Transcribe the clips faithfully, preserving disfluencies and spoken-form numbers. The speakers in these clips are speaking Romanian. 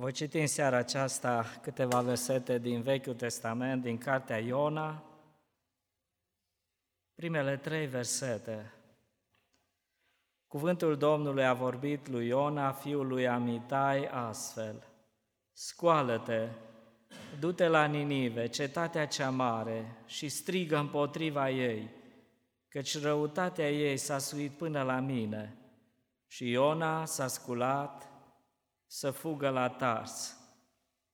Voi citi în seara aceasta câteva versete din Vechiul Testament, din cartea Iona, primele trei versete. Cuvântul Domnului a vorbit lui Iona, fiul lui Amitai, astfel: Scoală-te, du-te la Ninive, cetatea cea mare, și strigă împotriva ei, căci răutatea ei s-a suit până la mine. Și Iona s-a sculat să fugă la Tars,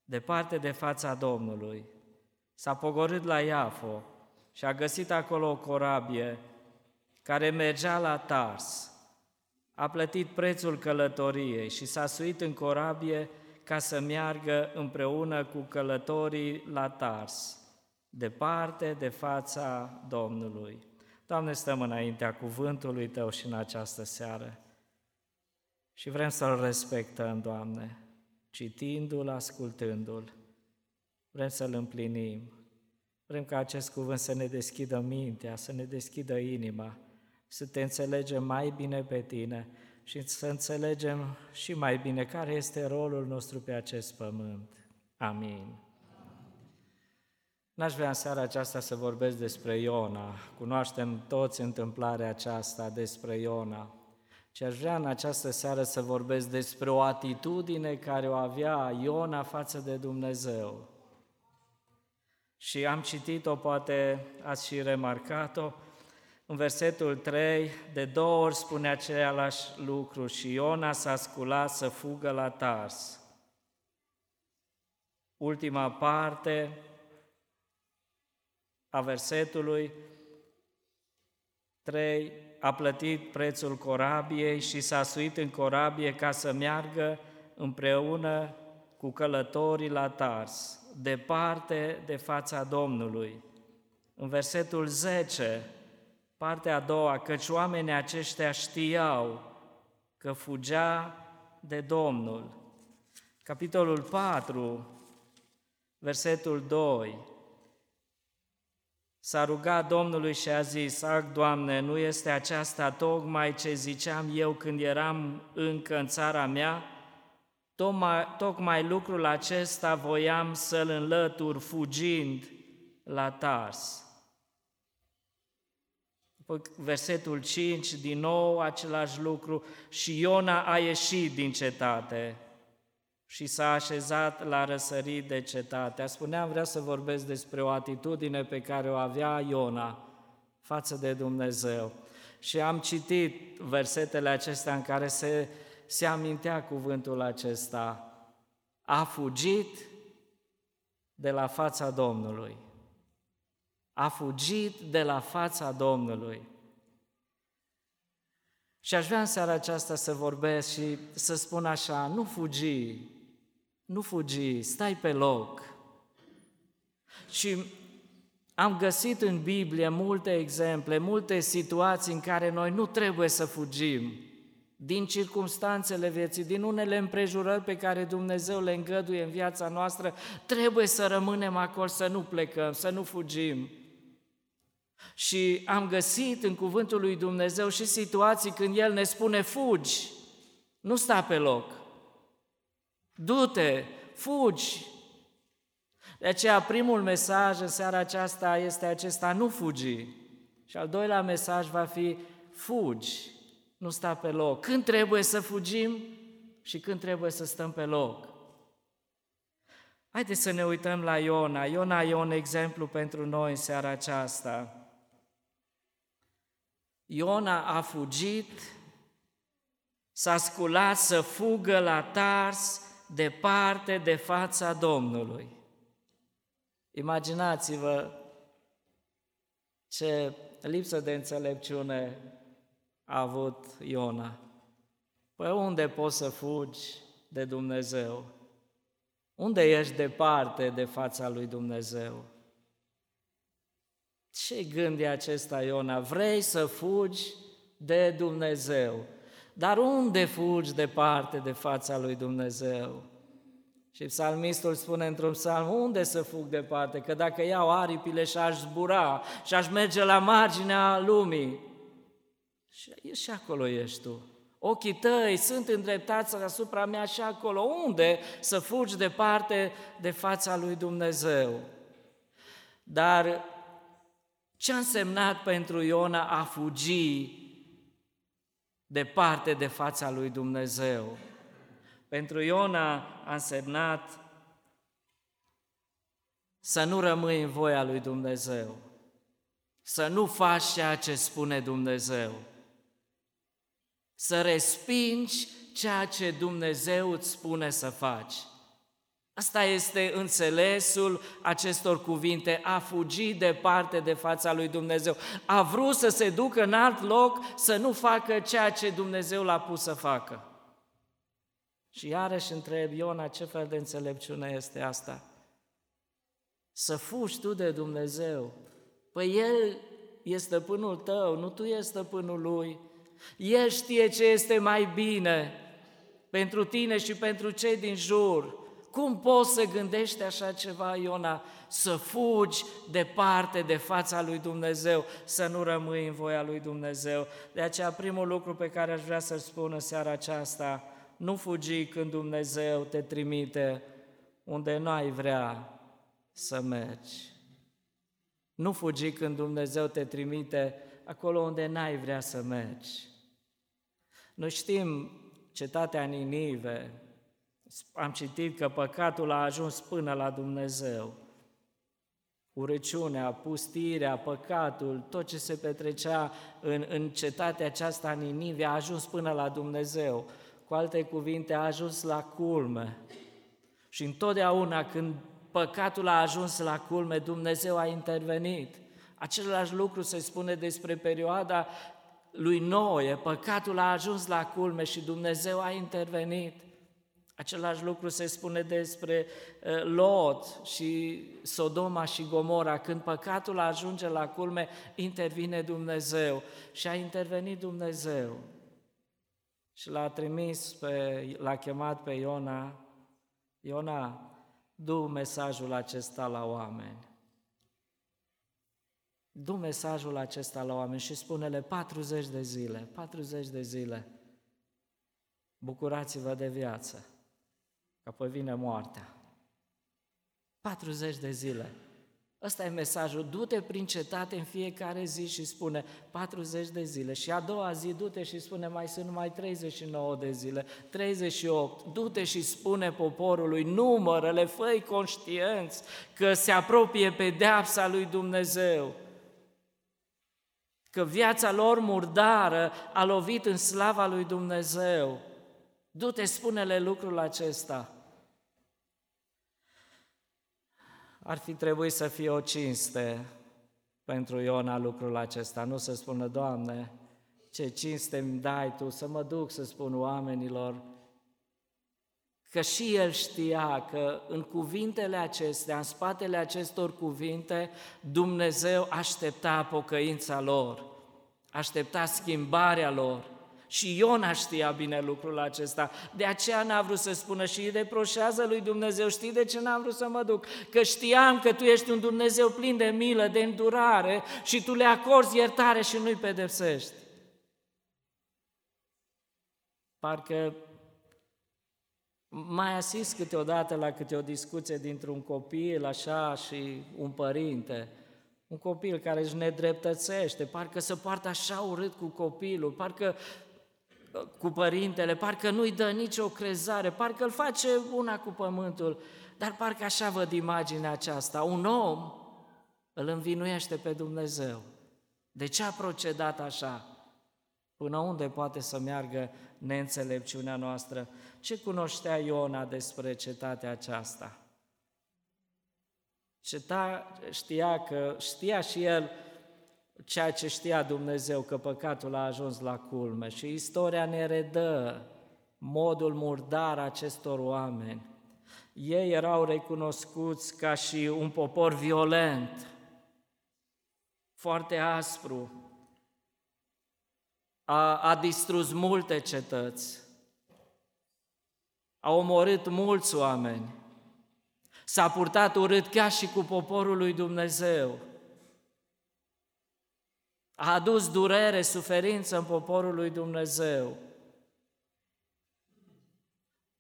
departe de fața Domnului. S-a pogorât la Iafo și a găsit acolo o corabie care mergea la Tars. A plătit prețul călătoriei și s-a suit în corabie ca să meargă împreună cu călătorii la Tars, departe de fața Domnului. Doamne, stăm înaintea cuvântului Tău și în această seară și vrem să-L respectăm, Doamne, citindu-L, ascultându-L. Vrem să-L împlinim. Vrem ca acest cuvânt să ne deschidă mintea, să ne deschidă inima, să Te înțelegem mai bine pe Tine și să înțelegem și mai bine care este rolul nostru pe acest pământ. Amin. N-aș vrea în seara aceasta să vorbesc despre Iona. Cunoaștem toți întâmplarea aceasta despre Iona. Ce aș vrea în această seară să vorbesc despre o atitudine care o avea Iona față de Dumnezeu. Și am citit-o, poate ați și remarcat-o, în versetul trei, de două ori spune același lucru: și Iona s-a sculat să fugă la Tars. Ultima parte a versetului trei, a plătit prețul corabiei și s-a suit în corabie ca să meargă împreună cu călătorii la Tars, departe de fața Domnului. În versetul zece, partea a doua, căci oamenii aceștia știau că fugea de Domnul. Capitolul patru, versetul doi, s-a rugat Domnului și a zis: Ac, Doamne, nu este aceasta tocmai ce ziceam eu când eram încă în țara mea? Tocmai, tocmai lucrul acesta voiam să-l înlătur, fugind la Tars. Versetul cinci, din nou același lucru: și Iona a ieșit din cetate și s-a așezat la răsărit de cetate. Spuneam, vreau să vorbesc despre o atitudine pe care o avea Iona față de Dumnezeu. Și am citit versetele acestea în care se, se amintea cuvântul acesta: a fugit de la fața Domnului. A fugit de la fața Domnului. Și aș vrea în seara aceasta să vorbesc și să spun așa: nu fugi, nu fugi, stai pe loc. Și am găsit în Biblie multe exemple, multe situații în care noi nu trebuie să fugim din circumstanțele vieții, din unele împrejurări pe care Dumnezeu le îngăduie în viața noastră. Trebuie să rămânem acolo, să nu plecăm, să nu fugim. Și am găsit în cuvântul lui Dumnezeu și situații când El ne spune: fugi, nu sta pe loc, du-te, fugi. De aceea primul mesaj în seara aceasta este acesta: nu fugi. Și al doilea mesaj va fi: fugi, nu sta pe loc. Când trebuie să fugim și când trebuie să stăm pe loc. Haideți să ne uităm la Iona. Iona e un exemplu pentru noi în seara aceasta. Iona a fugit, s-a sculat să fugă la Tars, departe de fața Domnului. Imaginați-vă ce lipsă de înțelepciune a avut Iona. Păi unde poți să fugi de Dumnezeu? Unde ești departe de fața lui Dumnezeu? Ce gând e acesta, Iona? Vrei să fugi de Dumnezeu, dar unde fugi departe de fața lui Dumnezeu? Și psalmistul spune într-un psalm: unde să fug departe? Că dacă iau aripile și aș zbura și aș merge la marginea lumii. Și, și acolo ești tu. Ochii tăi sunt îndreptați asupra mea și acolo unde să fugi departe de fața lui Dumnezeu. Dar ce a însemnat pentru Iona a fugi departe de fața lui Dumnezeu? Pentru Iona a însemnat să nu rămâi în voia lui Dumnezeu, să nu faci ceea ce spune Dumnezeu, să respingi ceea ce Dumnezeu îți spune să faci. Asta este înțelesul acestor cuvinte, a fugi departe de fața lui Dumnezeu. A vrut să se ducă în alt loc să nu facă ceea ce Dumnezeu l-a pus să facă. Și iarăși întreb Iona, ce fel de înțelepciune este asta? Să fugi tu de Dumnezeu. Păi El e stăpânul tău, nu tu ești stăpânul Lui. El știe ce este mai bine pentru tine și pentru cei din jur. Cum poți să gândești așa ceva, Iona? Să fugi departe de fața lui Dumnezeu, să nu rămâi în voia lui Dumnezeu. De aceea, primul lucru pe care aș vrea să-l spun în seara aceasta, nu fugi când Dumnezeu te trimite unde nu ai vrea să mergi. Nu fugi când Dumnezeu te trimite acolo unde n-ai vrea să mergi. Noi știm cetatea Ninive, am citit că păcatul a ajuns până la Dumnezeu. Urăciunea, pustirea, păcatul, tot ce se petrecea în, în cetatea aceasta Ninive a ajuns până la Dumnezeu. Cu alte cuvinte, a ajuns la culme. Și întotdeauna când păcatul a ajuns la culme, Dumnezeu a intervenit. Același lucru se spune despre perioada lui Noe, păcatul a ajuns la culme și Dumnezeu a intervenit. Același lucru se spune despre Lot și Sodoma și Gomora, când păcatul ajunge la culme, intervine Dumnezeu și a intervenit Dumnezeu. Și l-a trimis, pe, l-a chemat pe Iona, Iona, du mesajul acesta la oameni. Du mesajul acesta la oameni și spune-le patruzeci de zile, patruzeci de zile, bucurați-vă de viață, că apoi vine moartea. patruzeci de zile. Ăsta e mesajul. Du-te prin cetate în fiecare zi și spune patruzeci de zile. Și a doua zi du-te și spune mai sunt numai treizeci și nouă de zile, treizeci și opt. Du-te și spune poporului, numără-le, fă-i conștienți că se apropie pedeapsa lui Dumnezeu, că viața lor murdară a lovit în slava lui Dumnezeu. Du-te, spune-le lucrul acesta. Ar fi trebuit să fie o cinste pentru Iona lucrul acesta, nu să spună, Doamne, ce cinste îmi dai Tu, să mă duc să spun oamenilor, că și el știa că în cuvintele acestea, în spatele acestor cuvinte, Dumnezeu aștepta pocăința lor, aștepta schimbarea lor. Și Iona știa bine lucrul acesta, de aceea n-a vrut să spună și îi reproșează lui Dumnezeu, știi de ce n-am vrut să mă duc? Că știam că Tu ești un Dumnezeu plin de milă, de îndurare și Tu le acorzi iertare și nu-i pedepsești. Parcă mai asist câteodată la câte o discuție dintr-un copil așa și un părinte, un copil care își nedreptățește, parcă se poartă așa urât cu copilul, parcă cu părintele, parcă nu-i dă nicio crezare, parcă îl face una cu pământul, dar parcă așa văd imaginea aceasta. Un om îl învinuiește pe Dumnezeu. De ce a procedat așa? Până unde poate să meargă neînțelepciunea noastră? Ce cunoștea Iona despre cetatea aceasta? Ceta, știa, că, știa și el ceea ce știa Dumnezeu, că păcatul a ajuns la culme și istoria ne redă modul murdar acestor oameni. Ei erau recunoscuți ca și un popor violent, foarte aspru, a, a distrus multe cetăți, a omorât mulți oameni, s-a purtat urât chiar și cu poporul lui Dumnezeu, a adus durere, suferință în poporul lui Dumnezeu.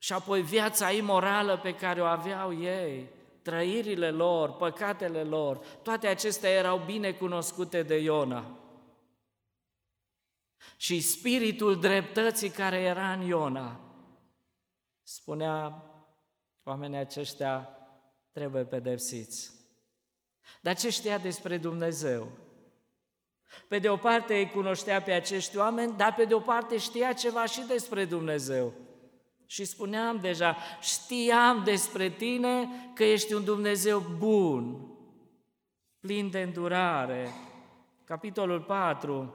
și apoi viața imorală pe care o aveau ei, trăirile lor, păcatele lor, toate acestea erau bine cunoscute de Iona. Și spiritul dreptății care era în Iona, spunea, oamenii aceștia trebuie pedepsiți. Dar ce știa despre Dumnezeu? Pe de o parte îi cunoștea pe acești oameni, dar pe de o parte știa ceva și despre Dumnezeu. Și spuneam deja, știam despre tine că ești un Dumnezeu bun, plin de îndurare. Capitolul patru,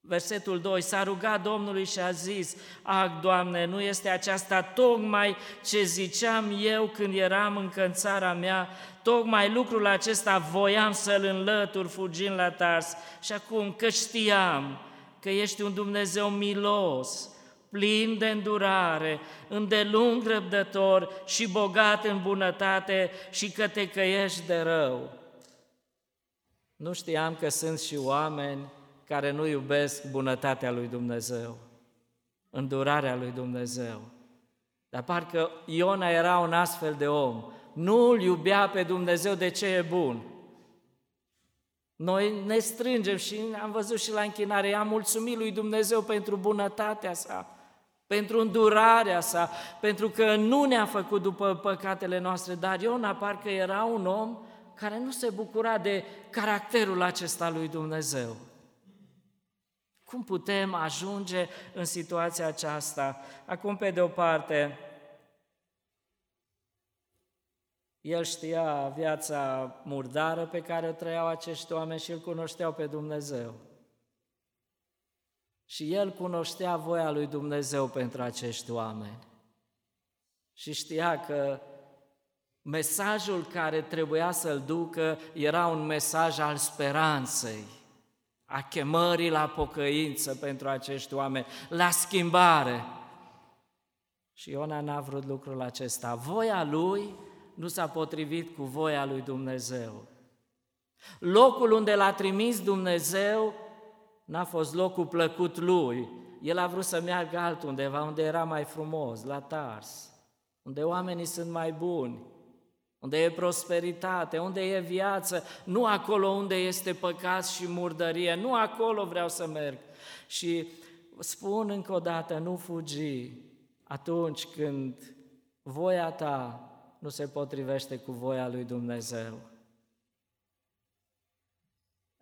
versetul doi, s-a rugat Domnului și a zis, ah, Doamne, nu este aceasta tocmai ce ziceam eu când eram încă în țara mea, tocmai lucrul acesta voiam să-l înlătur fugind la Tars și acum că știam că ești un Dumnezeu milos, plin de îndurare, îndelung răbdător și bogat în bunătate și că te căiești de rău. Nu știam că sunt și oameni care nu iubesc bunătatea lui Dumnezeu, îndurarea lui Dumnezeu. Dar parcă Iona era un astfel de om, nu îl iubea pe Dumnezeu de ce e bun. Noi ne strângem și am văzut și la închinare, i-am mulțumit lui Dumnezeu pentru bunătatea sa, pentru îndurarea sa, pentru că nu ne-a făcut după păcatele noastre, dar Iona parcă era un om care nu se bucura de caracterul acesta lui Dumnezeu. Cum putem ajunge în situația aceasta? Acum, pe de o parte, el știa viața murdară pe care o trăiau acești oameni și îl cunoșteau pe Dumnezeu. Și el cunoștea voia lui Dumnezeu pentru acești oameni. Și știa că mesajul care trebuia să-l ducă era un mesaj al speranței, a chemării la pocăință pentru acești oameni, la schimbare. Și Iona n-a vrut lucrul acesta. Voia lui nu s-a potrivit cu voia lui Dumnezeu. Locul unde l-a trimis Dumnezeu n-a fost locul plăcut lui. El a vrut să meargă altundeva, unde era mai frumos, la Tars, unde oamenii sunt mai buni, unde e prosperitate, unde e viață, nu acolo unde este păcat și murdărie, nu acolo vreau să merg. Și spun încă o dată, nu fugi atunci când voia ta nu se potrivește cu voia lui Dumnezeu.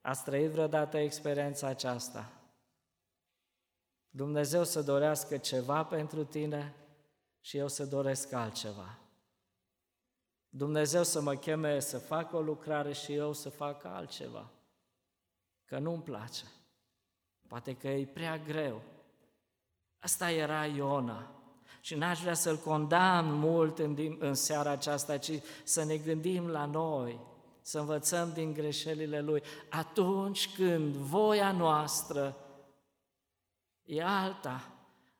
Ați trăit vreodată experiența aceasta? Dumnezeu să dorească ceva pentru tine și eu să doresc altceva. Dumnezeu să mă cheme să fac o lucrare și eu să fac altceva, că nu-mi place, poate că e prea greu. Asta era Iona. Și n-aș vrea să-l condamn mult în, în seara aceasta, ci să ne gândim la noi, să învățăm din greșelile lui. Atunci când voia noastră e alta,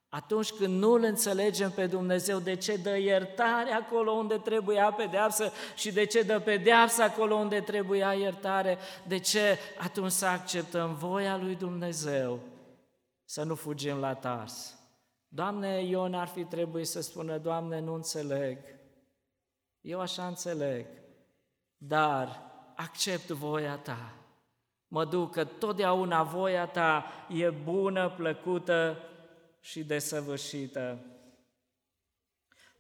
atunci când nu-L înțelegem pe Dumnezeu, de ce dă iertare acolo unde trebuia pedeapsă și de ce dă pedeapsă acolo unde trebuia iertare, de ce atunci să acceptăm voia lui Dumnezeu, să nu fugim la Tars. Doamne, Ion ar fi trebuit să spună, Doamne, nu înțeleg, eu așa înțeleg, dar accept voia Ta. Mă duc că totdeauna voia Ta e bună, plăcută și desăvârșită.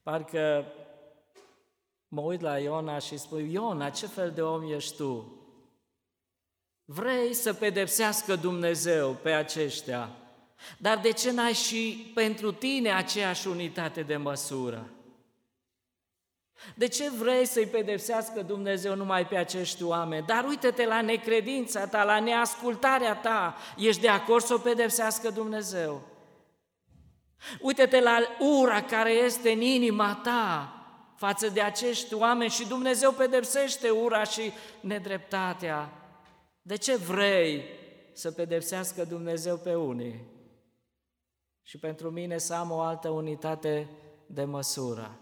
Parcă mă uit la Iona și spun, Iona, ce fel de om ești tu? Vrei să pedepsească Dumnezeu pe aceștia, dar de ce n-ai și pentru tine aceeași unitate de măsură? De ce vrei să-i pedepsească Dumnezeu numai pe acești oameni? Dar uite-te la necredința ta, la neascultarea ta, ești de acord să o pedepsească Dumnezeu? Uite-te la ura care este în inima ta față de acești oameni și Dumnezeu pedepsește ura și nedreptatea. De ce vrei să pedepsească Dumnezeu pe unii și pentru mine să am o altă unitate de măsură?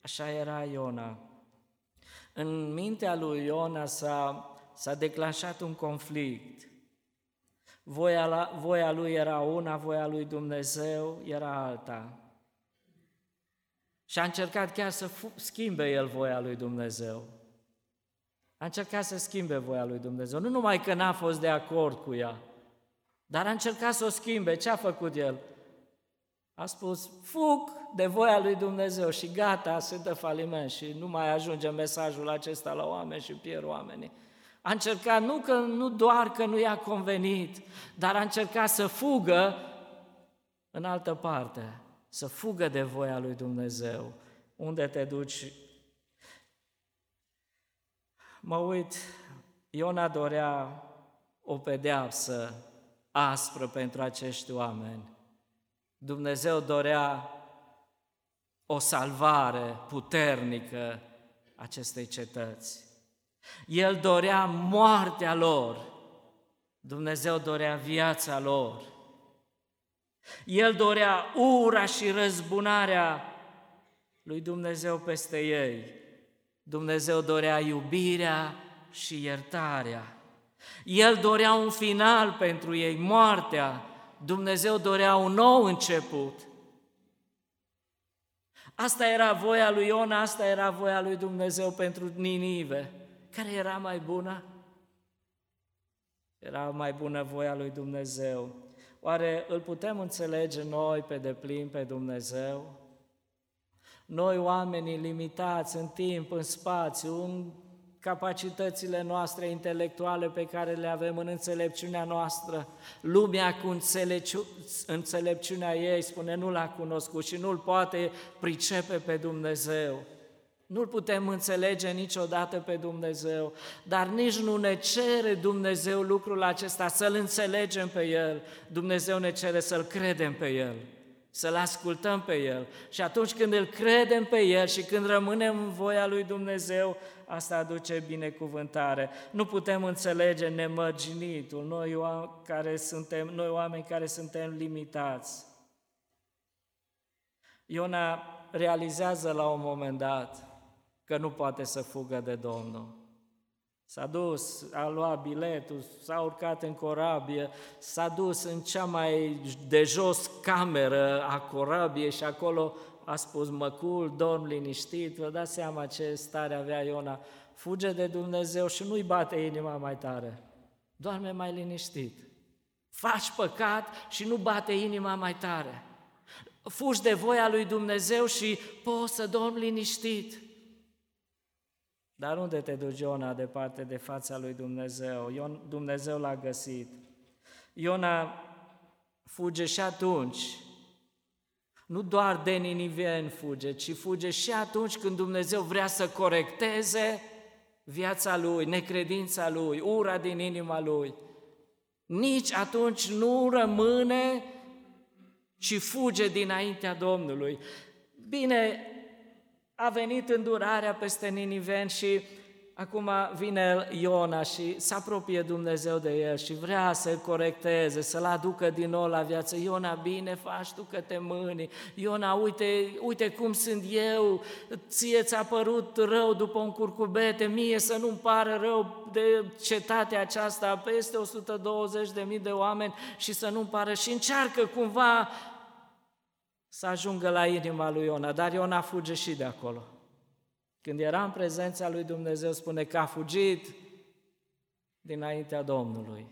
Așa era Iona. În mintea lui Iona s-a, s-a declanșat un conflict. Voia, la, voia lui era una, voia lui Dumnezeu era alta. Și a încercat chiar să schimbe el voia lui Dumnezeu. A încercat să schimbe voia lui Dumnezeu. Nu numai că n-a fost de acord cu ea, dar a încercat să o schimbe. Ce a făcut el? A spus, fug de voia lui Dumnezeu și gata, se dă faliment și nu mai ajunge mesajul acesta la oameni și pierd oamenii. A încercat, nu, că, nu doar că nu i-a convenit, dar a încercat să fugă în altă parte, să fugă de voia lui Dumnezeu. Unde te duci? Mă uit, Iona dorea o pedeapsă aspră pentru acești oameni. Dumnezeu dorea o salvare puternică acestei cetăți. El dorea moartea lor, Dumnezeu dorea viața lor. El dorea ura și răzbunarea lui Dumnezeu peste ei. Dumnezeu dorea iubirea și iertarea. El dorea un final pentru ei, moartea. Dumnezeu dorea un nou început. Asta era voia lui Iona, asta era voia lui Dumnezeu pentru Ninive. Care era mai bună? Era mai bună voia lui Dumnezeu. Oare îl putem înțelege noi pe deplin pe Dumnezeu? Noi, oamenii limitați în timp, în spațiu, în capacitățile noastre intelectuale pe care le avem, în înțelepciunea noastră, lumea cu înțelepciunea ei spune nu l-a cunoscut și nu-l poate pricepe pe Dumnezeu. Nu-l putem înțelege niciodată pe Dumnezeu, dar nici nu ne cere Dumnezeu lucrul acesta, să-L înțelegem pe El. Dumnezeu ne cere să-L credem pe El, să-L ascultăm pe El. Și atunci când îl credem pe El și când rămânem în voia lui Dumnezeu, asta aduce binecuvântare. Nu putem înțelege nemărginitul, noi care suntem, noi oameni care suntem limitați. Iona realizează la un moment dat că nu poate să fugă de Domnul. S-a dus, a luat biletul, s-a urcat în corabie, s-a dus în cea mai de jos cameră a corabiei și acolo a spus, măcul, dorm liniștit. Vă dați seama ce stare avea Iona. Fuge de Dumnezeu și nu-i bate inima mai tare. Doarme mai liniștit. Faci păcat și nu bate inima mai tare. Fugi de voia lui Dumnezeu și poți să dormi liniștit. Dar unde te duci, Iona, departe de fața lui Dumnezeu? Ion, Dumnezeu l-a găsit. Iona fuge și atunci. Nu doar de niniveni fuge, ci fuge și atunci când Dumnezeu vrea să corecteze viața lui, necredința lui, ura din inima lui. Nici atunci nu rămâne, ci fuge dinaintea Domnului. Bine, a venit îndurarea peste niniveni și acum vine Iona și se apropie Dumnezeu de el și vrea să-l corecteze, să-l aducă din nou la viață. Iona, bine faci tu că te mâni. Iona, uite, uite cum sunt eu, ție ți-a părut rău după un curcubete, mie să nu-mi pară rău de cetatea aceasta, peste o sută douăzeci de mii de oameni și să nu-mi pară. Și încearcă cumva să ajungă la inima lui Iona, dar Iona fuge și de acolo. Când era în prezența lui Dumnezeu, spune că a fugit dinaintea Domnului.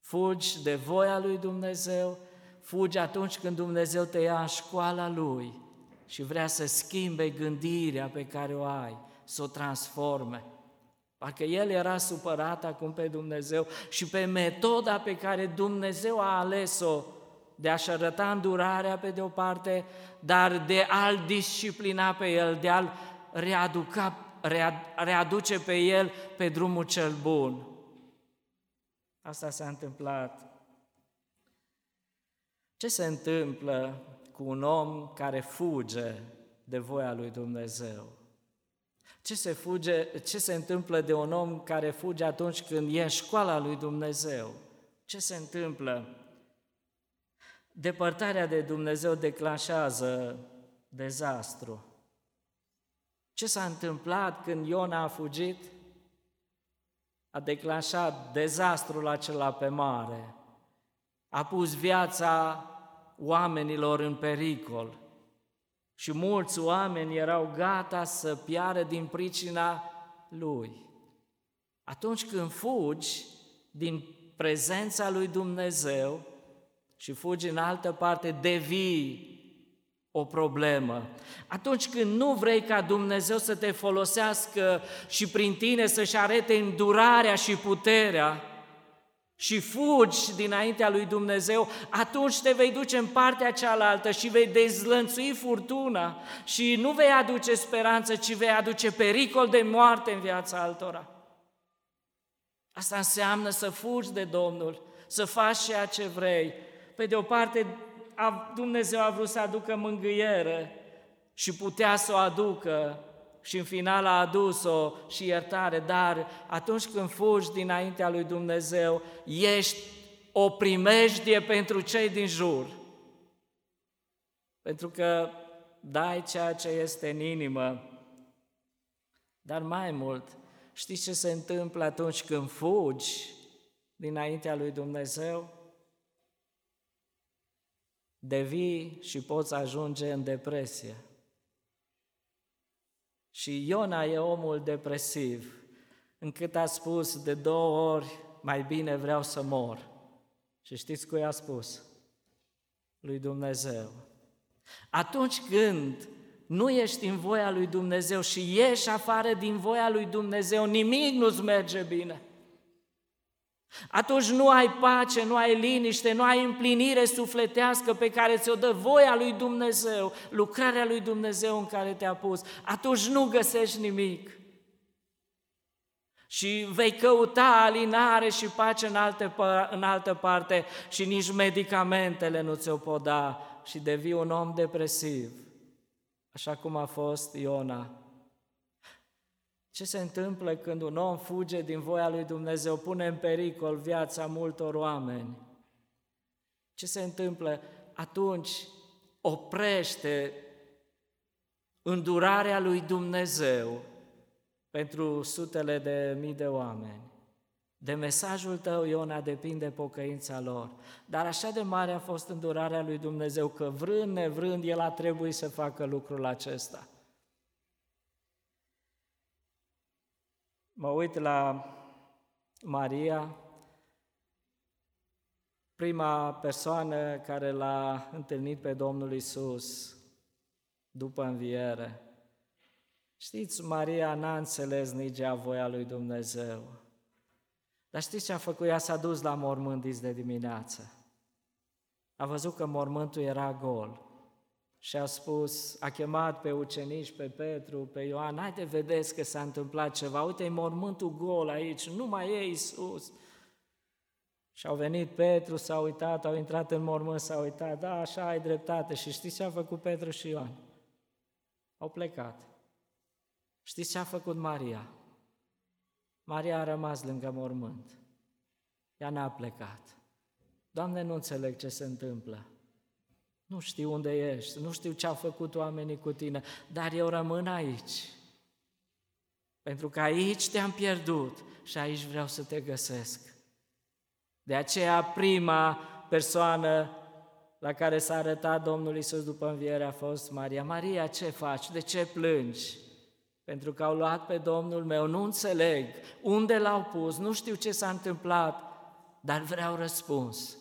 Fugi de voia lui Dumnezeu, fugi atunci când Dumnezeu te ia în școala Lui și vrea să schimbe gândirea pe care o ai, să o transforme. Parcă el era supărat acum pe Dumnezeu și pe metoda pe care Dumnezeu a ales-o de a-și arăta îndurarea pe de-o parte, dar de a-l disciplina pe el, de a-l readuca, readuce pe el pe drumul cel bun. Asta s-a întâmplat. Ce se întâmplă cu un om care fuge de voia lui Dumnezeu? Ce se, fuge, ce se întâmplă de un om care fuge atunci când e în școala lui Dumnezeu? Ce se întâmplă? Depărtarea de Dumnezeu declanșează dezastru. Ce s-a întâmplat când Iona a fugit? a declanșat dezastrul acela pe mare, a pus viața oamenilor în pericol și mulți oameni erau gata să piară din pricina lui. Atunci când fugi din prezența lui Dumnezeu și fugi în altă parte, devii o problemă. Atunci când nu vrei ca Dumnezeu să te folosească și prin tine să-și arete îndurarea și puterea și fugi dinaintea lui Dumnezeu, atunci te vei duce în partea cealaltă și vei dezlănțui furtuna și nu vei aduce speranță, ci vei aduce pericol de moarte în viața altora. Asta înseamnă să fugi de Domnul, să faci ceea ce vrei. Pe de o parte, Dumnezeu a vrut să aducă mângâiere și putea să o aducă și în final a adus-o și iertare, dar atunci când fugi dinaintea lui Dumnezeu, ești o primejdie pentru cei din jur. Pentru că dai ceea ce este în inimă, dar mai mult, știți ce se întâmplă atunci când fugi dinaintea lui Dumnezeu? Devii și poți ajunge în depresie. Și Iona e omul depresiv, încât a spus de două ori, mai bine vreau să mor. Și știți cui a spus? Lui Dumnezeu. Atunci când nu ești în voia lui Dumnezeu și ieși afară din voia lui Dumnezeu, nimic nu-ți merge bine. Atunci nu ai pace, nu ai liniște, nu ai împlinire sufletească pe care ți-o dă voia lui Dumnezeu, lucrarea lui Dumnezeu în care te-a pus. Atunci nu găsești nimic. Și vei căuta alinare și pace în, alte, în altă parte și nici medicamentele nu ți-o pot da și devii un om depresiv, așa cum a fost Iona. Ce se întâmplă când un om fuge din voia lui Dumnezeu, pune în pericol viața multor oameni? Ce se întâmplă? Atunci oprește îndurarea lui Dumnezeu pentru sutele de mii de oameni. De mesajul tău, Iona, depinde pocăința lor. Dar așa de mare a fost îndurarea lui Dumnezeu că vrând nevrând el a trebuit să facă lucrul acesta. Mă uit la Maria, prima persoană care l-a întâlnit pe Domnul Iisus după înviere. Știți, Maria n-a înțeles nici ea voia lui Dumnezeu. Dar știți ce a făcut? Ea s-a dus la mormânt dis de dimineață. A văzut că mormântul era gol și a spus, a chemat pe ucenici, pe Petru, pe Ioan, haide vedeți că s-a întâmplat ceva, uite-i mormântul gol aici, nu mai e Iisus. Și au venit Petru, s-a uitat, au intrat în mormânt, s-a uitat, da, așa ai dreptate. Și știți ce a făcut Petru și Ioan? Au plecat. Știți ce a făcut Maria? Maria a rămas lângă mormânt. Ea n-a plecat. Doamne, nu înțeleg ce se întâmplă. Nu știu unde ești, nu știu ce au făcut oamenii cu tine, dar eu rămân aici. Pentru că aici te-am pierdut și aici vreau să te găsesc. De aceea prima persoană la care s-a arătat Domnul Iisus după înviere a fost Maria. Maria, ce faci? De ce plângi? Pentru că au luat pe Domnul meu, nu înțeleg unde l-au pus, nu știu ce s-a întâmplat, dar vreau răspuns.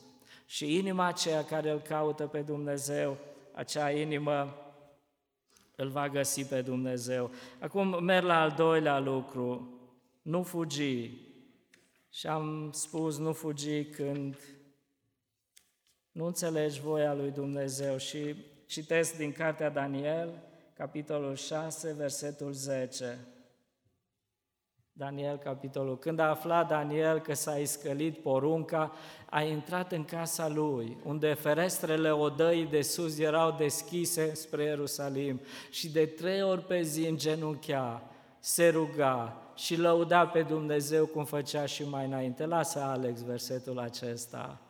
Și inima aceea care îl caută pe Dumnezeu, acea inimă îl va găsi pe Dumnezeu. Acum merg la al doilea lucru, nu fugi. Și am spus, nu fugi când nu înțelegi voia lui Dumnezeu. Și citesc din cartea Daniel, capitolul șase, versetul zece. Daniel, capitolul. Când a aflat Daniel că s-a iscălit porunca, a intrat în casa lui, unde ferestrele odăii de sus erau deschise spre Ierusalim și de trei ori pe zi îngenunchea, se ruga și lăuda pe Dumnezeu cum făcea și mai înainte. Lasă, Alex, versetul acesta.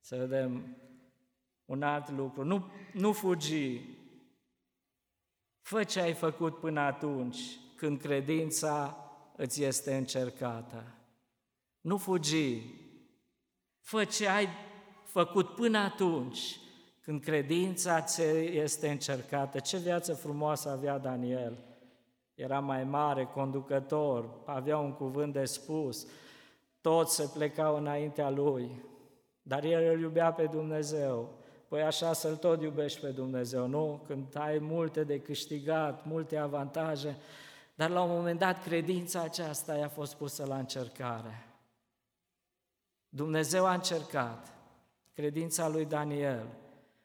Să vedem un alt lucru. Nu, nu fugi. Fă ce ai făcut până atunci, când credința îți este încercată. Nu fugi, fă ce ai făcut până atunci, când credința ți este încercată. Ce viață frumoasă avea Daniel! Era mai mare, conducător, avea un cuvânt de spus, toți se plecau înaintea lui, dar el îl iubea pe Dumnezeu. Păi așa să-L tot iubești pe Dumnezeu, nu? Când ai multe de câștigat, multe avantaje, dar la un moment dat credința aceasta i-a fost pusă la încercare. Dumnezeu a încercat credința lui Daniel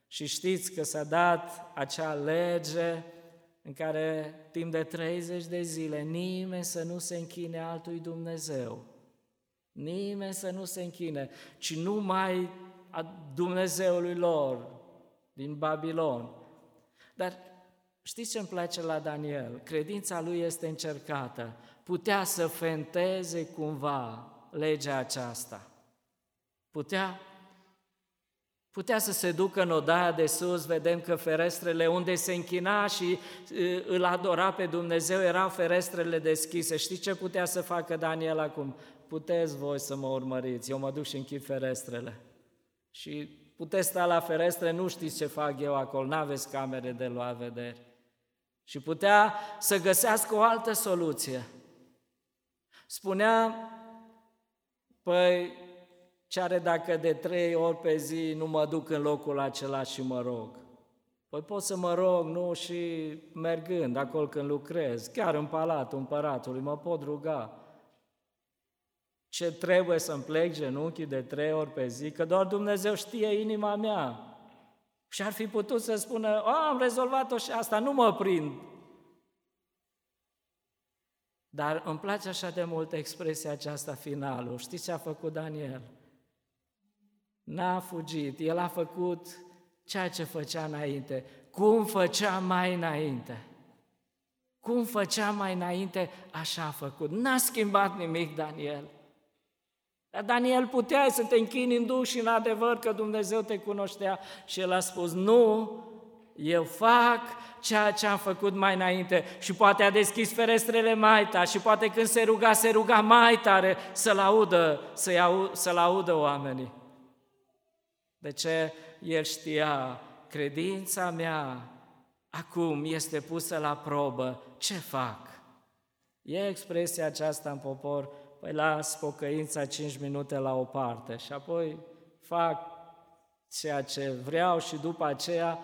și știți că s-a dat acea lege în care timp de treizeci de zile nimeni să nu se închine altui Dumnezeu, nimeni să nu se închine, ci numai a Dumnezeului lor din Babilon. Dar știți ce îmi place la Daniel? Credința lui este încercată. Putea să fenteze cumva legea aceasta. Putea, putea să se ducă în odaia de sus, vedem că ferestrele unde se închina și îl adora pe Dumnezeu erau ferestrele deschise. Știți ce putea să facă Daniel acum? Puteți voi să mă urmăriți, eu mă duc și închid ferestrele. Și puteți sta la ferestre, nu știți ce fac eu acolo, n-aveți camere de luat vedere. Și putea să găsească o altă soluție. Spunea, păi, ce are dacă de trei ori pe zi nu mă duc în locul acela și mă rog? Păi pot să mă rog, nu, și mergând acolo când lucrez, chiar în palatul împăratului, mă pot ruga. Ce trebuie să-mi plec genunchii de trei ori pe zi, că doar Dumnezeu știe inima mea. Și ar fi putut să spună, o, am rezolvat-o și asta, nu mă prind. Dar îmi place așa de mult expresia aceasta finală. Știți ce a făcut Daniel? N-a fugit, el a făcut ceea ce făcea înainte. Cum făcea mai înainte? Cum făcea mai înainte, așa a făcut. N-a schimbat nimic Daniel. Dar Daniel, puteai să te închini în duh și în adevăr că Dumnezeu te cunoștea și el a spus, nu, eu fac ceea ce am făcut mai înainte și poate a deschis ferestrele mai tare și poate când se ruga, se ruga mai tare să-l audă, să-i au, să-l audă oamenii. De ce? El știa, credința mea acum este pusă la probă, ce fac? E expresia aceasta în popor, păi las pocăința cinci minute la o parte și apoi fac ceea ce vreau și după aceea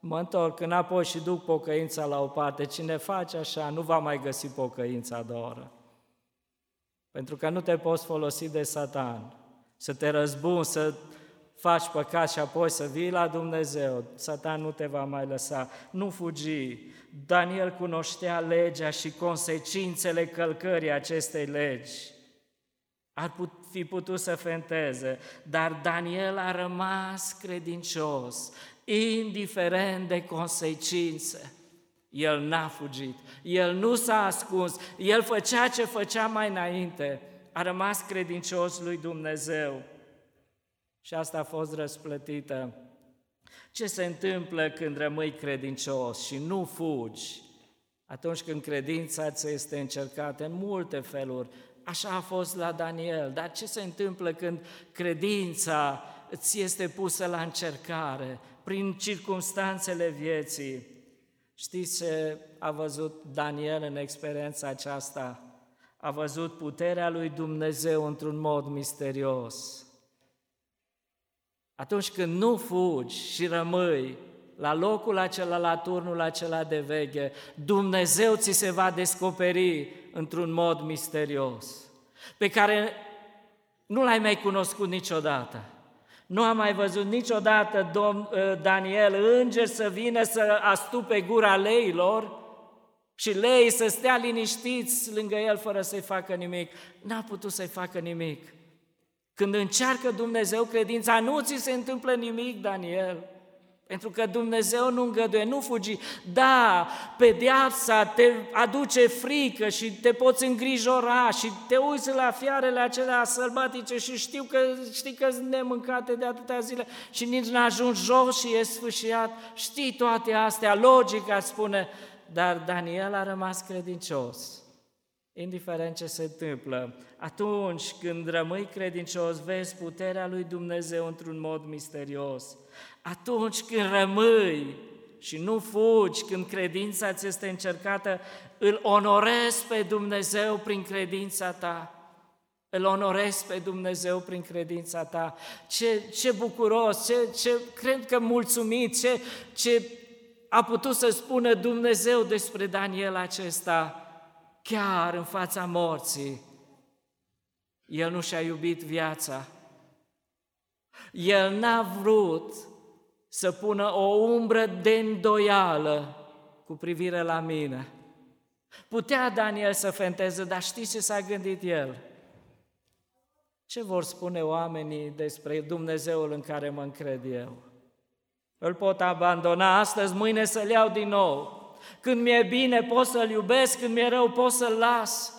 mă întorc înapoi și duc pocăința la o parte. Cine face așa nu va mai găsi pocăința a doua oră. Pentru că nu te poți folosi de Satan, să te răzbuni, să faci păcat și apoi să vii la Dumnezeu. Satan nu te va mai lăsa. Nu fugi. Daniel cunoștea legea și consecințele călcării acestei legi. Ar fi putut să fenteze, dar Daniel a rămas credincios, indiferent de consecințe. El n-a fugit, el nu s-a ascuns, el făcea ce făcea mai înainte. A rămas credincios lui Dumnezeu. Și asta a fost răsplătită. Ce se întâmplă când rămâi credincios și nu fugi? Atunci când credința ți este încercată în multe feluri, așa a fost la Daniel, dar ce se întâmplă când credința ți este pusă la încercare prin circumstanțele vieții? Știți ce a văzut Daniel în experiența aceasta? A văzut puterea lui Dumnezeu într-un mod misterios. Atunci când nu fugi și rămâi la locul acela, la turnul acela de veche, Dumnezeu ți se va descoperi într-un mod misterios, pe care nu l-ai mai cunoscut niciodată. Nu a mai văzut niciodată Dom- Daniel înger să vină să astupe gura leilor și leii să stea liniștiți lângă el fără să-i facă nimic. N-a putut să-i facă nimic. Când încearcă Dumnezeu credința, nu ți se întâmplă nimic, Daniel, pentru că Dumnezeu nu îngăduie, nu fugi. Da, pedeapsa te aduce frică și te poți îngrijora și te uiți la fiarele acelea sălbatice și știu că, știi că sunt nemâncate de atâtea zile și nici n-ajungi jos și e sfâșiat. Știi toate astea, logica spune, dar Daniel a rămas credincios. indiferent ce se întâmplă. Atunci când rămâi credincios, vezi puterea lui Dumnezeu într-un mod misterios. Atunci când rămâi și nu fugi, când credința ți este încercată, îl onorezi pe Dumnezeu prin credința ta. Îl onorezi pe Dumnezeu prin credința ta. Ce, ce bucuros, ce, ce, cred că mulțumit, ce, ce a putut să spună Dumnezeu despre Daniel acesta, chiar în fața morții. El nu și-a iubit viața. El n-a vrut să pună o umbră de îndoială cu privire la mine. Putea Daniel să fenteze, dar știți ce s-a gândit el? Ce vor spune oamenii despre Dumnezeul în care mă încred eu? Îl pot abandona astăzi, mâine să-l iau din nou. Când mi-e bine pot să-l iubesc, când mi-e rău pot să-l las.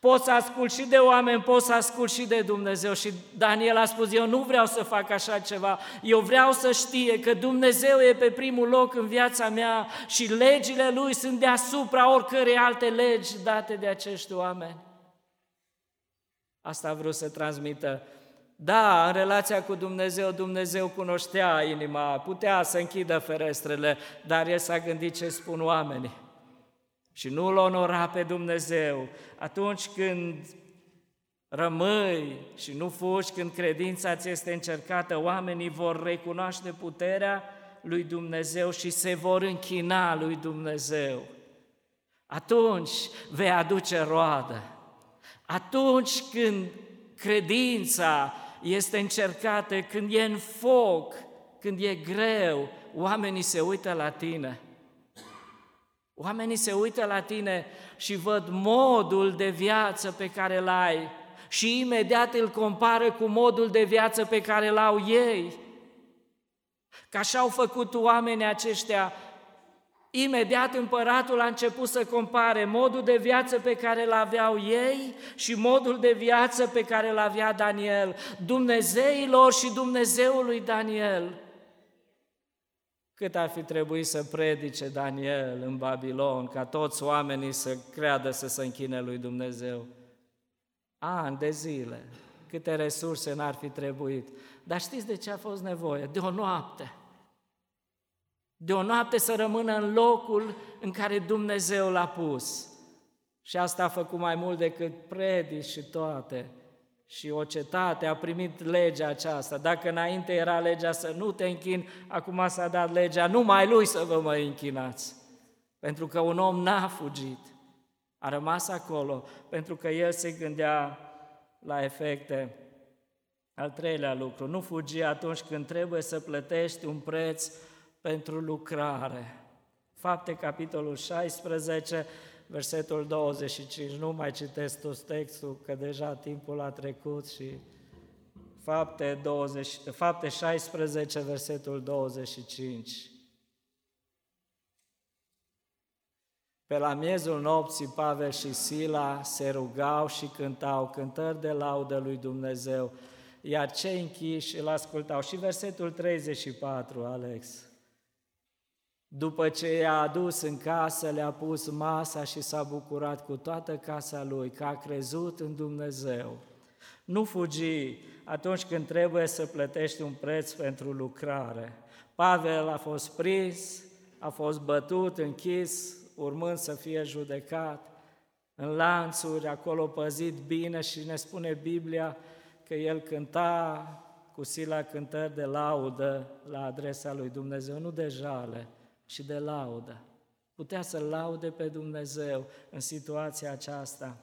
Pot să ascult și de oameni, pot să ascult și de Dumnezeu. Și Daniel a spus, eu nu vreau să fac așa ceva, eu vreau să știe că Dumnezeu e pe primul loc în viața mea și legile Lui sunt deasupra oricărei alte legi date de acești oameni. Asta a vrut să transmită. Da, în relația cu Dumnezeu, Dumnezeu cunoștea inima, putea să închidă ferestrele, dar el s-a gândit ce spun oamenii și nu îl onora pe Dumnezeu. Atunci când rămâi și nu fugi, când credința ți este încercată, oamenii vor recunoaște puterea lui Dumnezeu și se vor închina lui Dumnezeu. Atunci vei aduce roadă. Atunci când credința este încercată, când e în foc, când e greu, oamenii se uită la tine. Oamenii se uită la tine și văd modul de viață pe care îl ai și imediat îl compară cu modul de viață pe care îl au ei. Că așa au făcut oamenii aceștia. Imediat împăratul a început să compare modul de viață pe care îl aveau ei și modul de viață pe care îl avea Daniel, Dumnezeilor și Dumnezeul lui Daniel. Cât ar fi trebuit să predice Daniel în Babilon, ca toți oamenii să creadă să se închine lui Dumnezeu? Ani de zile, câte resurse n-ar fi trebuit. Dar știți de ce a fost nevoie? De o noapte. De o noapte să rămână în locul în care Dumnezeu l-a pus. Și asta a făcut mai mult decât predici și toate. Și o cetate a primit legea aceasta. Dacă înainte era legea să nu te închini, acum s-a dat legea numai lui să vă mai închinați. Pentru că un om n-a fugit, a rămas acolo, pentru că el se gândea la efecte. Al treilea lucru, nu fugi atunci când trebuie să plătești un preț pentru lucrare. Fapte, capitolul șaisprezece, versetul douăzeci și cinci, nu mai citesc tot textul, că deja timpul a trecut și fapte, douăzeci, fapte șaisprezece, versetul douăzeci și cinci. Pe la miezul nopții, Pavel și Sila se rugau și cântau cântări de laudă lui Dumnezeu, iar cei închiși îl ascultau. Și versetul treizeci și patru, Alex. După ce i-a adus în casă, le-a pus masa și s-a bucurat cu toată casa lui, că a crezut în Dumnezeu. Nu fugi atunci când trebuie să plătești un preț pentru lucrare. Pavel a fost prins, a fost bătut, închis, urmând să fie judecat, în lanțuri, acolo păzit bine și ne spune Biblia că el cânta cu Sila cântări de laudă la adresa lui Dumnezeu, nu de jale, și de laudă. Putea să laude pe Dumnezeu în situația aceasta.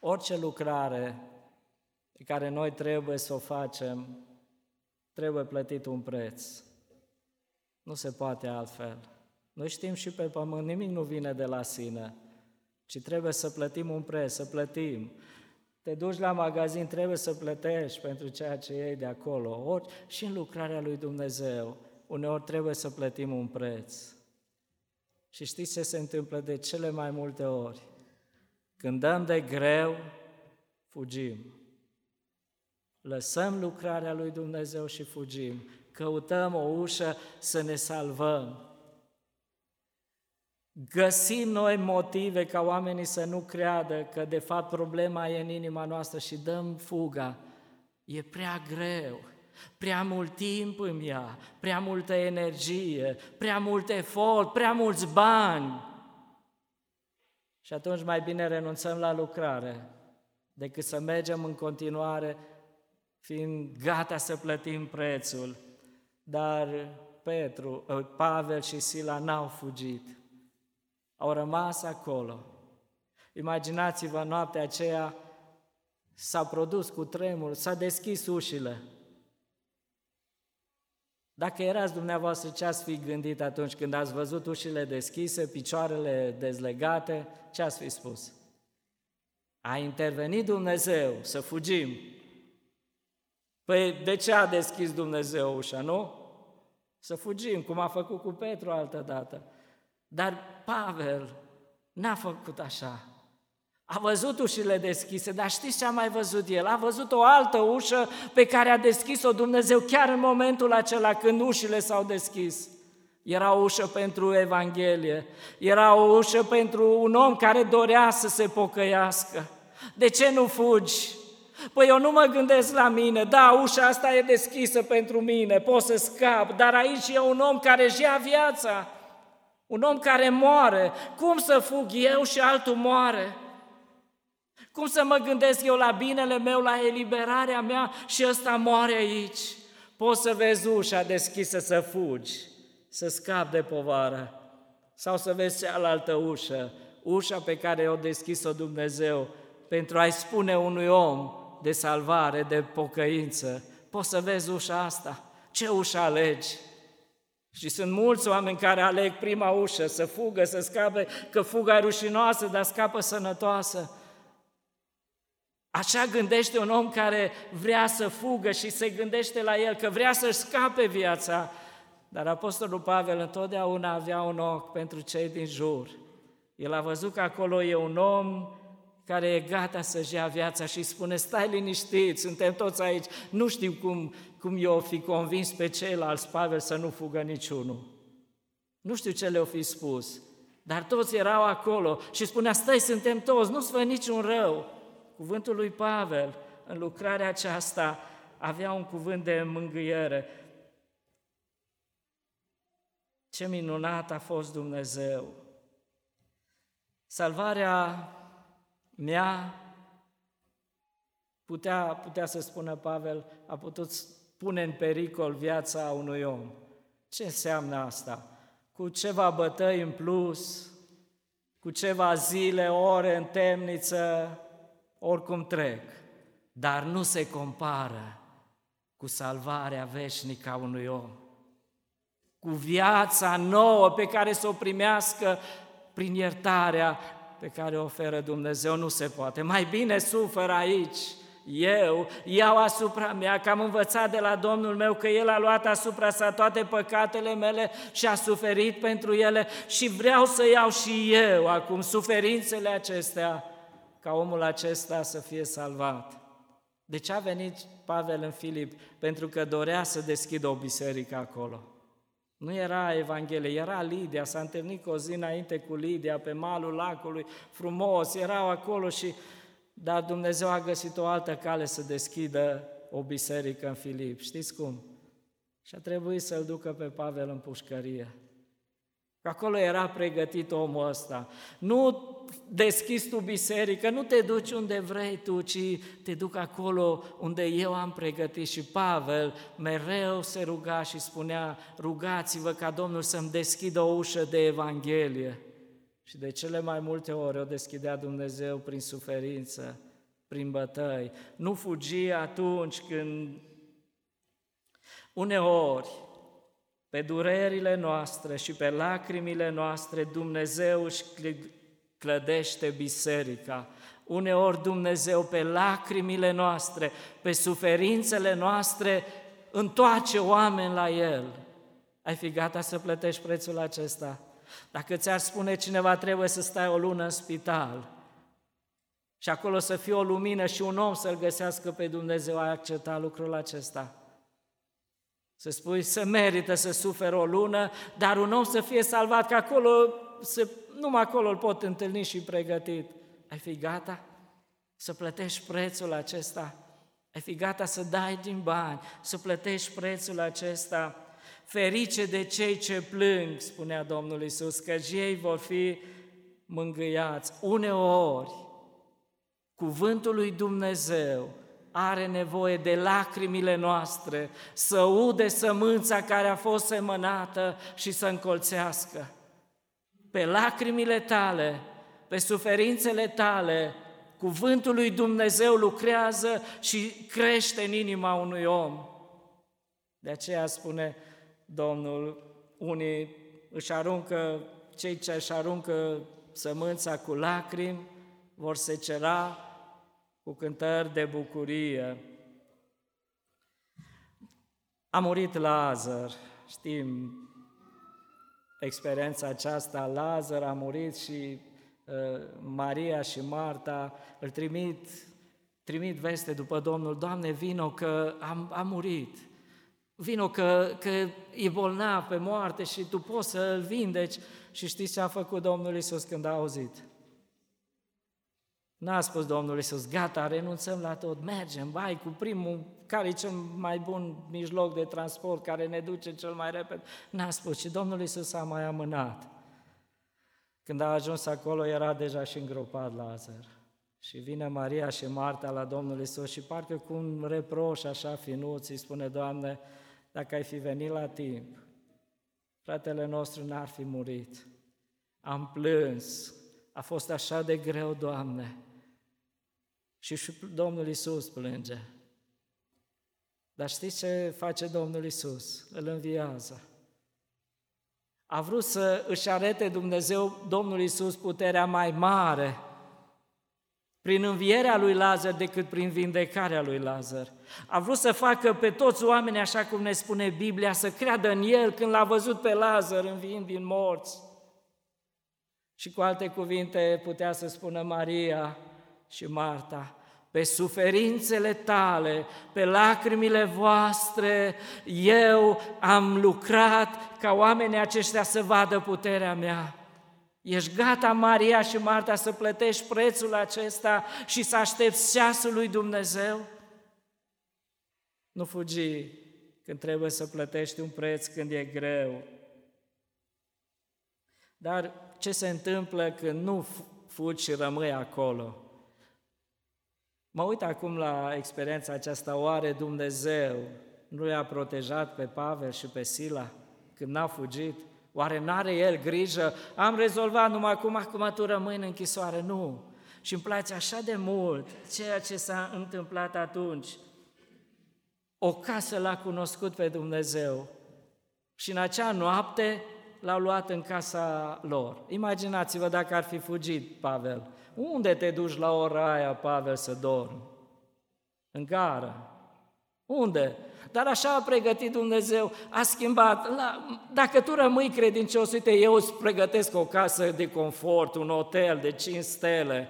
Orice lucrare pe care noi trebuie să o facem, trebuie plătit un preț. Nu se poate altfel. Noi știm și pe pământ, nimic nu vine de la sine, ci trebuie să plătim un preț, să plătim. Te duci la magazin, trebuie să plătești pentru ceea ce iei de acolo. Ori și în lucrarea lui Dumnezeu, uneori trebuie să plătim un preț. Și știți ce se întâmplă de cele mai multe ori? Când dăm de greu, fugim. Lăsăm lucrarea lui Dumnezeu și fugim. Căutăm o ușă să ne salvăm. găsim noi motive ca oamenii să nu creadă că de fapt problema e în inima noastră și dăm fuga. E prea greu, prea mult timp îmi ia, prea multă energie, prea mult efort, prea mulți bani. Și atunci mai bine renunțăm la lucrare decât să mergem în continuare fiind gata să plătim prețul. Dar Petru, Pavel și Sila n-au fugit, au rămas acolo. Imaginați-vă, noaptea aceea s-a produs cutremur, s-a deschis ușile. Dacă erați dumneavoastră, ce ați fi gândit atunci când ați văzut ușile deschise, picioarele dezlegate, ce ați fi spus? A intervenit Dumnezeu să fugim. Păi de ce a deschis Dumnezeu ușa, nu? Să fugim, cum a făcut cu Petru altă dată. Dar Pavel n-a făcut așa. A văzut ușile deschise, dar știți ce a mai văzut el? A văzut o altă ușă pe care a deschis-o Dumnezeu chiar în momentul acela când ușile s-au deschis. Era o ușă pentru Evanghelie, era o ușă pentru un om care dorea să se pocăiască. De ce nu fugi? Păi eu nu mă gândesc la mine, da, ușa asta e deschisă pentru mine, pot să scap, dar aici e un om care își ia viața, un om care moare. Cum să fug eu și altul moare? Cum să mă gândesc eu la binele meu, la eliberarea mea și ăsta moare aici? Poți să vezi ușa deschisă să fugi, să scapi de povară, sau să vezi cealaltă ușă, ușa pe care o deschis-o Dumnezeu pentru a-i spune unui om de salvare, de pocăință. Poți să vezi ușa asta. Ce ușă alegi? Și sunt mulți oameni care aleg prima ușă, să fugă, să scape, că fuga e rușinoasă, dar scapă sănătoasă. Așa gândește un om care vrea să fugă și se gândește la el, că vrea să-și scape viața. Dar apostolul Pavel întotdeauna avea un ochi pentru cei din jur. El a văzut că acolo e un om care e gata să-și ia viața și spune, stai liniștit, suntem toți aici. Nu știu cum, cum eu fi convins pe ceilalți, Pavel, să nu fugă niciunul. Nu știu ce le-o fi spus, dar toți erau acolo și spunea, stai, suntem toți, nu-ți fă niciun rău. Cuvântul lui Pavel, în lucrarea aceasta, avea un cuvânt de mângâiere. Ce minunat a fost Dumnezeu! Salvarea mea, putea, putea să spună Pavel, a putut pune în pericol viața unui om. Ce înseamnă asta? Cu ceva bătăi în plus, cu ceva zile, ore în temniță, oricum trec, dar nu se compară cu salvarea veșnică a unui om, cu viața nouă pe care să o primească prin iertarea pe care o oferă Dumnezeu. Nu se poate. Mai bine sufer aici, eu iau asupra mea, că am învățat de la Domnul meu că El a luat asupra sa toate păcatele mele și a suferit pentru ele și vreau să iau și eu acum suferințele acestea, ca omul acesta să fie salvat. De ce a venit Pavel în Filip? Pentru că dorea să deschidă o biserică acolo. Nu era Evanghelie, era Lidia, s-a întâlnit o zi înainte cu Lidia, pe malul lacului, frumos, erau acolo și... Dar Dumnezeu a găsit o altă cale să deschidă o biserică în Filip. Știți cum? Și a trebuit să-l ducă pe Pavel în pușcărie. Acolo era pregătit omul ăsta. Nu deschizi tu biserică, nu te duci unde vrei tu, ci te duc acolo unde eu am pregătit. Și Pavel mereu se ruga și spunea, rugați-vă ca Domnul să-mi deschidă o ușă de Evanghelie. Și de cele mai multe ori o deschidea Dumnezeu prin suferință, prin bătăi. Nu fugi atunci când uneori pe durerile noastre și pe lacrimile noastre Dumnezeu își clădește biserica. Uneori Dumnezeu pe lacrimile noastre, pe suferințele noastre, întoarce oameni la El. Ai fi gata să plătești prețul acesta? Dacă ți-ar spune cineva, trebuie să stai o lună în spital și acolo să fie o lumină și un om să-L găsească pe Dumnezeu, ai accepta lucrul acesta? Să spui, să merită să suferi o lună, dar un om să fie salvat, că acolo se, numai acolo îl pot întâlni și pregătit. Ai fi gata să plătești prețul acesta? Ai fi gata să dai din bani, să plătești prețul acesta? Ferice de cei ce plâng, spunea Domnul Iisus, căci ei vor fi mângâiați. Uneori, cuvântul lui Dumnezeu are nevoie de lacrimile noastre, să ude sămânța care a fost semănată și să încolțească. Pe lacrimile tale, pe suferințele tale, cuvântul lui Dumnezeu lucrează și crește în inima unui om. De aceea spune Domnul, unii își aruncă, cei ce își aruncă sămânța cu lacrimi, vor secera cu cântări de bucurie. A murit Lazar, știm experiența aceasta, Lazar a murit și uh, Maria și Marta îl trimit, trimit veste după Domnul, Doamne, vino că a, a murit, vino că, că e bolnav pe moarte și Tu poți să-l vindeci. Și știți ce a făcut Domnul Iisus când a auzit? N-a spus Domnul Iisus, gata, renunțăm la tot, mergem, bai, cu primul, care e cel mai bun mijloc de transport, care ne duce cel mai repede. N-a spus, și Domnul Iisus a mai amânat. Când a ajuns acolo, era deja și îngropat Lazar. Și vine Maria și Marta la Domnul Iisus și parcă cu un reproș așa finuț, îi spune, Doamne, dacă ai fi venit la timp, fratele nostru n-ar fi murit. Am plâns, a fost așa de greu, Doamne. Și și Domnul Iisus plânge. Dar știți ce face Domnul Iisus? Îl înviază. A vrut să își arete Dumnezeu, Domnul Iisus, puterea mai mare prin învierea lui Lazar decât prin vindecarea lui Lazar. A vrut să facă pe toți oamenii, așa cum ne spune Biblia, să creadă în El când l-a văzut pe Lazar înviind din morți. Și cu alte cuvinte putea să spună Maria și Marta, pe suferințele tale, pe lacrimile voastre, eu am lucrat ca oamenii aceștia să vadă puterea mea. Ești gata, Maria și Marta, să plătești prețul acesta și să aștepți ceasul lui Dumnezeu? Nu fugi când trebuie să plătești un preț, când e greu. Dar ce se întâmplă când nu fugi și rămâi acolo? Mă uit acum la experiența aceasta, oare Dumnezeu nu i-a protejat pe Pavel și pe Sila când n-a fugit? Oare n-are El grijă? Am rezolvat numai acum, acum tu rămâi în închisoare. Nu. Și îmi place așa de mult ceea ce s-a întâmplat atunci. O casă l-a cunoscut pe Dumnezeu și în acea noapte l-au luat în casa lor. Imaginați-vă dacă ar fi fugit Pavel. Unde te duci la ora aia, Pavel, să dormi? În gară. Unde? Dar așa a pregătit Dumnezeu, a schimbat. La, dacă tu rămâi credincios, uite, eu îți pregătesc o casă de confort, un hotel de cinci stele.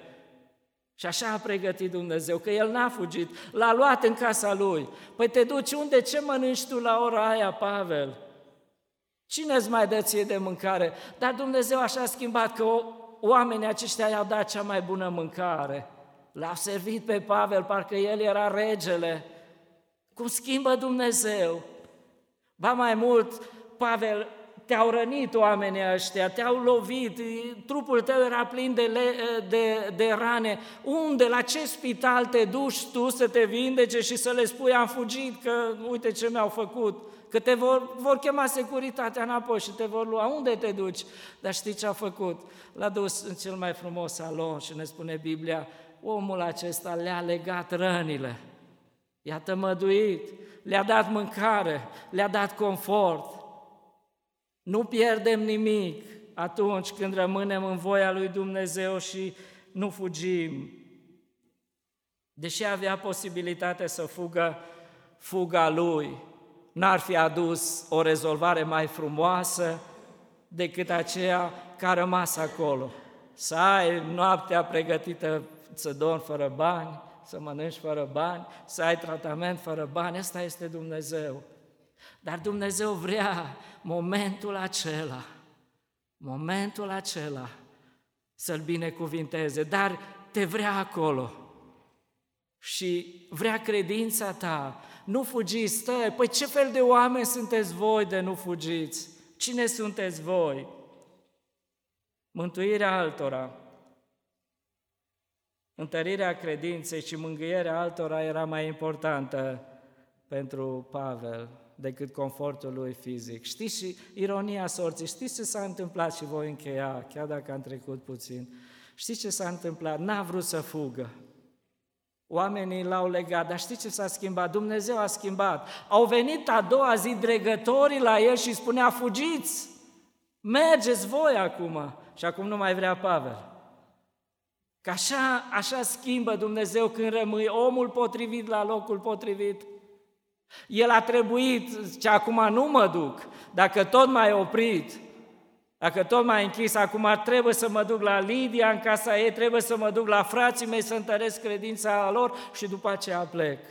Și așa a pregătit Dumnezeu, că el n-a fugit, l-a luat în casa lui. Păi te duci unde? Ce mănânci tu la ora aia, Pavel? Cine îți mai dă ție de mâncare? Dar Dumnezeu așa a schimbat că o, oamenii aceștia i-au dat cea mai bună mâncare. L-a servit pe Pavel, parcă el era regele. Cum schimbă Dumnezeu? Ba mai mult, Pavel, te-au rănit oamenii ăștia, te-au lovit, trupul tău era plin de, le, de, de rane. Unde, la ce spital te duci tu să te vindece și să le spui am fugit, că uite ce mi-au făcut, că te vor, vor chema securitatea înapoi și te vor lua. Unde te duci? Dar știi ce a făcut? L-a dus în cel mai frumos salon și ne spune Biblia, omul acesta le-a legat rănile. I-a tămăduit, le-a dat mâncare, le-a dat confort. Nu pierdem nimic atunci când rămânem în voia lui Dumnezeu și nu fugim. Deși avea posibilitatea să fugă, fuga lui n-ar fi adus o rezolvare mai frumoasă decât aceea care a rămas acolo. Să ai noaptea pregătită să dormi fără bani, să mănânci fără bani, să ai tratament fără bani, asta este Dumnezeu. Dar Dumnezeu vrea momentul acela momentul acela să-L binecuvinteze, dar te vrea acolo și vrea credința ta. Nu fugiți, stai, păi ce fel de oameni sunteți voi de nu fugiți? Cine sunteți voi? Mântuirea altora, întărirea credinței și mângâierea altora era mai importantă pentru Pavel decât confortul lui fizic. Știți și ironia sorții, știți ce s-a întâmplat și voi încheia, chiar dacă am trecut puțin. Știți ce s-a întâmplat? N-a vrut să fugă. Oamenii l-au legat, dar știți ce s-a schimbat? Dumnezeu a schimbat. Au venit a doua zi dregătorii la el și spunea, fugiți, mergeți voi acum. Și acum nu mai vrea Pavel. Că așa, așa schimbă Dumnezeu când rămâi omul potrivit la locul potrivit. El a trebuit, ce acum nu mă duc, dacă tot m-ai oprit, dacă tot m-ai închis, acum trebuie să mă duc la Lidia în casa ei, trebuie să mă duc la frații mei să întăresc credința lor și după aceea plec.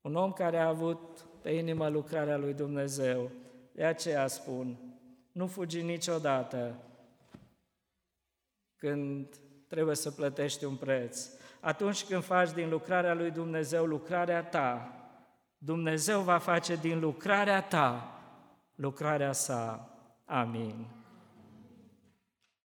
Un om care a avut pe inimă lucrarea lui Dumnezeu, de aceea spun, nu fugi niciodată când trebuie să plătești un preț. Atunci când faci din lucrarea lui Dumnezeu lucrarea ta, Dumnezeu va face din lucrarea ta lucrarea sa. Amin.